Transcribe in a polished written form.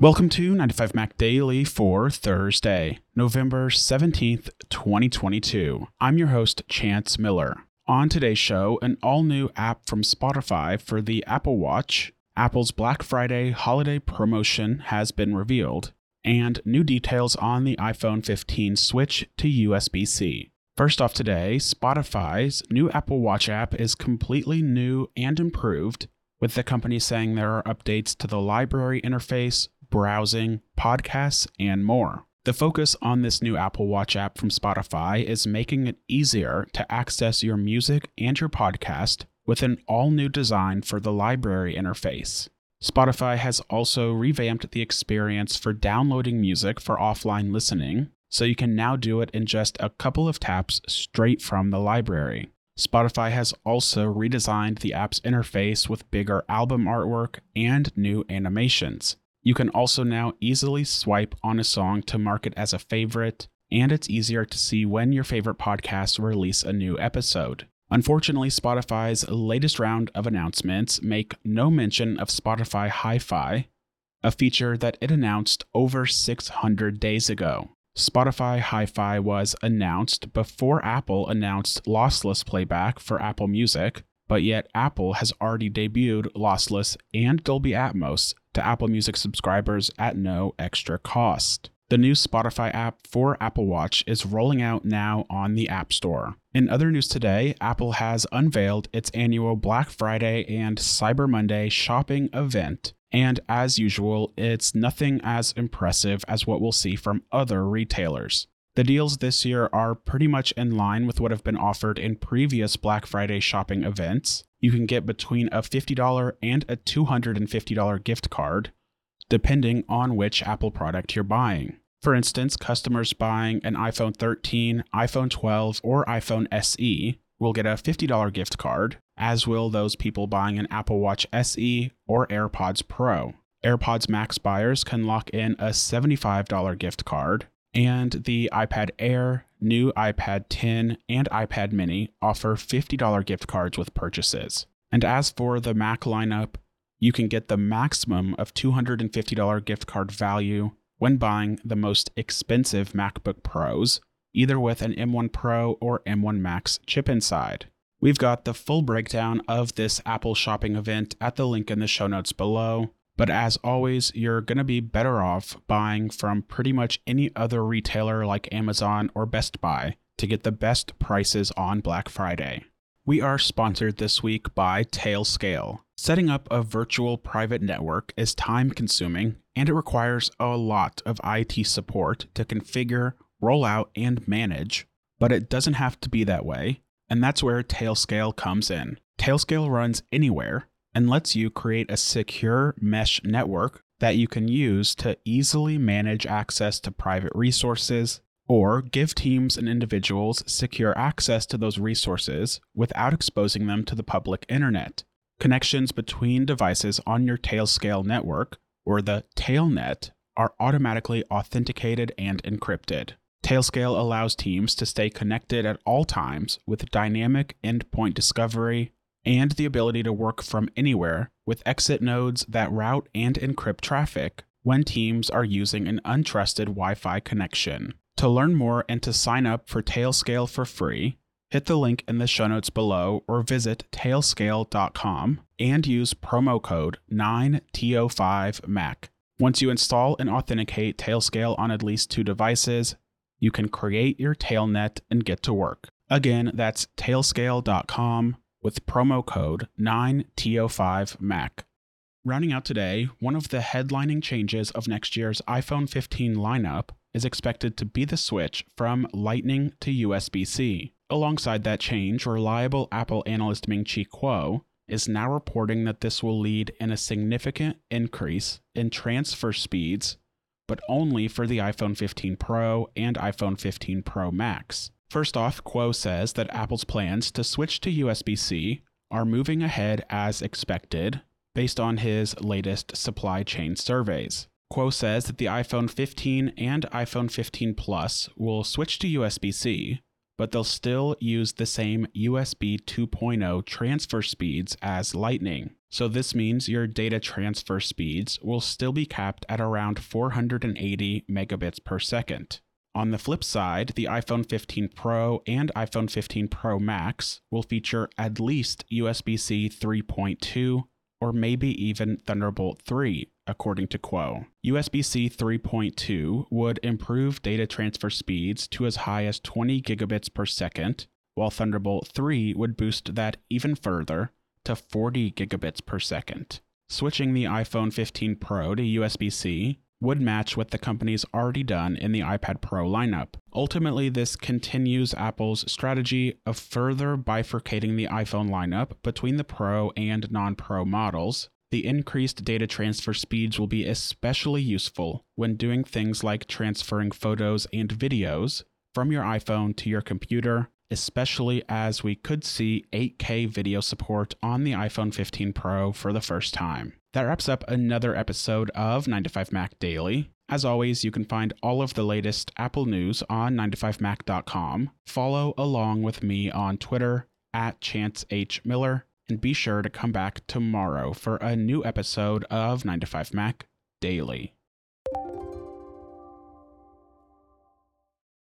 Welcome to 9to5Mac Daily for Thursday, November 17th, 2022. I'm your host, Chance Miller. On today's show, an all-new app from Spotify for the Apple Watch, Apple's Black Friday holiday promotion has been revealed, and new details on the iPhone 15 switch to USB-C. First off today, Spotify's new Apple Watch app is completely new and improved, with the company saying there are updates to the library interface, browsing, podcasts, and more. The focus on this new Apple Watch app from Spotify is making it easier to access your music and your podcast with an all-new design for the library interface. Spotify has also revamped the experience for downloading music for offline listening, so you can now do it in just a couple of taps straight from the library. Spotify has also redesigned the app's interface with bigger album artwork and new animations. You can also now easily swipe on a song to mark it as a favorite, and it's easier to see when your favorite podcasts release a new episode. Unfortunately, Spotify's latest round of announcements make no mention of Spotify Hi-Fi, a feature that it announced over 600 days ago. Spotify Hi-Fi was announced before Apple announced lossless playback for Apple Music, but yet Apple has already debuted lossless and Dolby Atmos to Apple Music subscribers at no extra cost. The new Spotify app for Apple Watch is rolling out now on the App Store. In other news today, Apple has unveiled its annual Black Friday and Cyber Monday shopping event, and as usual, it's nothing as impressive as what we'll see from other retailers. The deals this year are pretty much in line with what have been offered in previous Black Friday shopping events. You can get between a $50 and a $250 gift card, depending on which Apple product you're buying. For instance, customers buying an iPhone 13, iPhone 12, or iPhone SE will get a $50 gift card, as will those people buying an Apple Watch SE or AirPods Pro. AirPods Max buyers can lock in a $75 gift card, and the iPad Air, new iPad 10, and iPad mini offer $50 gift cards with purchases. And as for the Mac lineup, you can get the maximum of $250 gift card value when buying the most expensive MacBook Pros, either with an M1 Pro or M1 Max chip inside. We've got the full breakdown of this Apple shopping event at the link in the show notes below. But as always, you're going to be better off buying from pretty much any other retailer like Amazon or Best Buy to get the best prices on Black Friday. We are sponsored this week by Tailscale. Setting up a virtual private network is time-consuming, and it requires a lot of IT support to configure, roll out, and manage, but it doesn't have to be that way, and that's where Tailscale comes in. Tailscale runs anywhere and lets you create a secure mesh network that you can use to easily manage access to private resources or give teams and individuals secure access to those resources without exposing them to the public internet. Connections between devices on your Tailscale network, or the Tailnet, are automatically authenticated and encrypted. Tailscale allows teams to stay connected at all times with dynamic endpoint discovery, and the ability to work from anywhere with exit nodes that route and encrypt traffic when teams are using an untrusted Wi-Fi connection. To learn more and to sign up for Tailscale for free, hit the link in the show notes below or visit tailscale.com and use promo code 9to5Mac. Once you install and authenticate Tailscale on at least 2 devices, you can create your Tailnet and get to work. Again, that's tailscale.com. with promo code 9to5Mac. Rounding out today, one of the headlining changes of next year's iPhone 15 lineup is expected to be the switch from Lightning to USB-C. Alongside that change, reliable Apple analyst Ming-Chi Kuo is now reporting that this will lead in a significant increase in transfer speeds, but only for the iPhone 15 Pro and iPhone 15 Pro Max. First off, Kuo says that Apple's plans to switch to USB-C are moving ahead as expected, based on his latest supply chain surveys. Kuo says that the iPhone 15 and iPhone 15 Plus will switch to USB-C, but they'll still use the same USB 2.0 transfer speeds as Lightning. So this means your data transfer speeds will still be capped at around 480 megabits per second. On the flip side, the iPhone 15 Pro and iPhone 15 Pro Max will feature at least USB-C 3.2 or maybe even Thunderbolt 3, according to Kuo. USB-C 3.2 would improve data transfer speeds to as high as 20 gigabits per second, while Thunderbolt 3 would boost that even further to 40 gigabits per second. Switching the iPhone 15 Pro to USB-C would match what the company's already done in the iPad Pro lineup. Ultimately, this continues Apple's strategy of further bifurcating the iPhone lineup between the Pro and non-Pro models. The increased data transfer speeds will be especially useful when doing things like transferring photos and videos from your iPhone to your computer, especially as we could see 8K video support on the iPhone 15 Pro for the first time. That wraps up another episode of 9to5Mac Daily. As always, you can find all of the latest Apple news on 9to5Mac.com. Follow along with me on Twitter @ChanceHMiller, and be sure to come back tomorrow for a new episode of 9to5Mac Daily.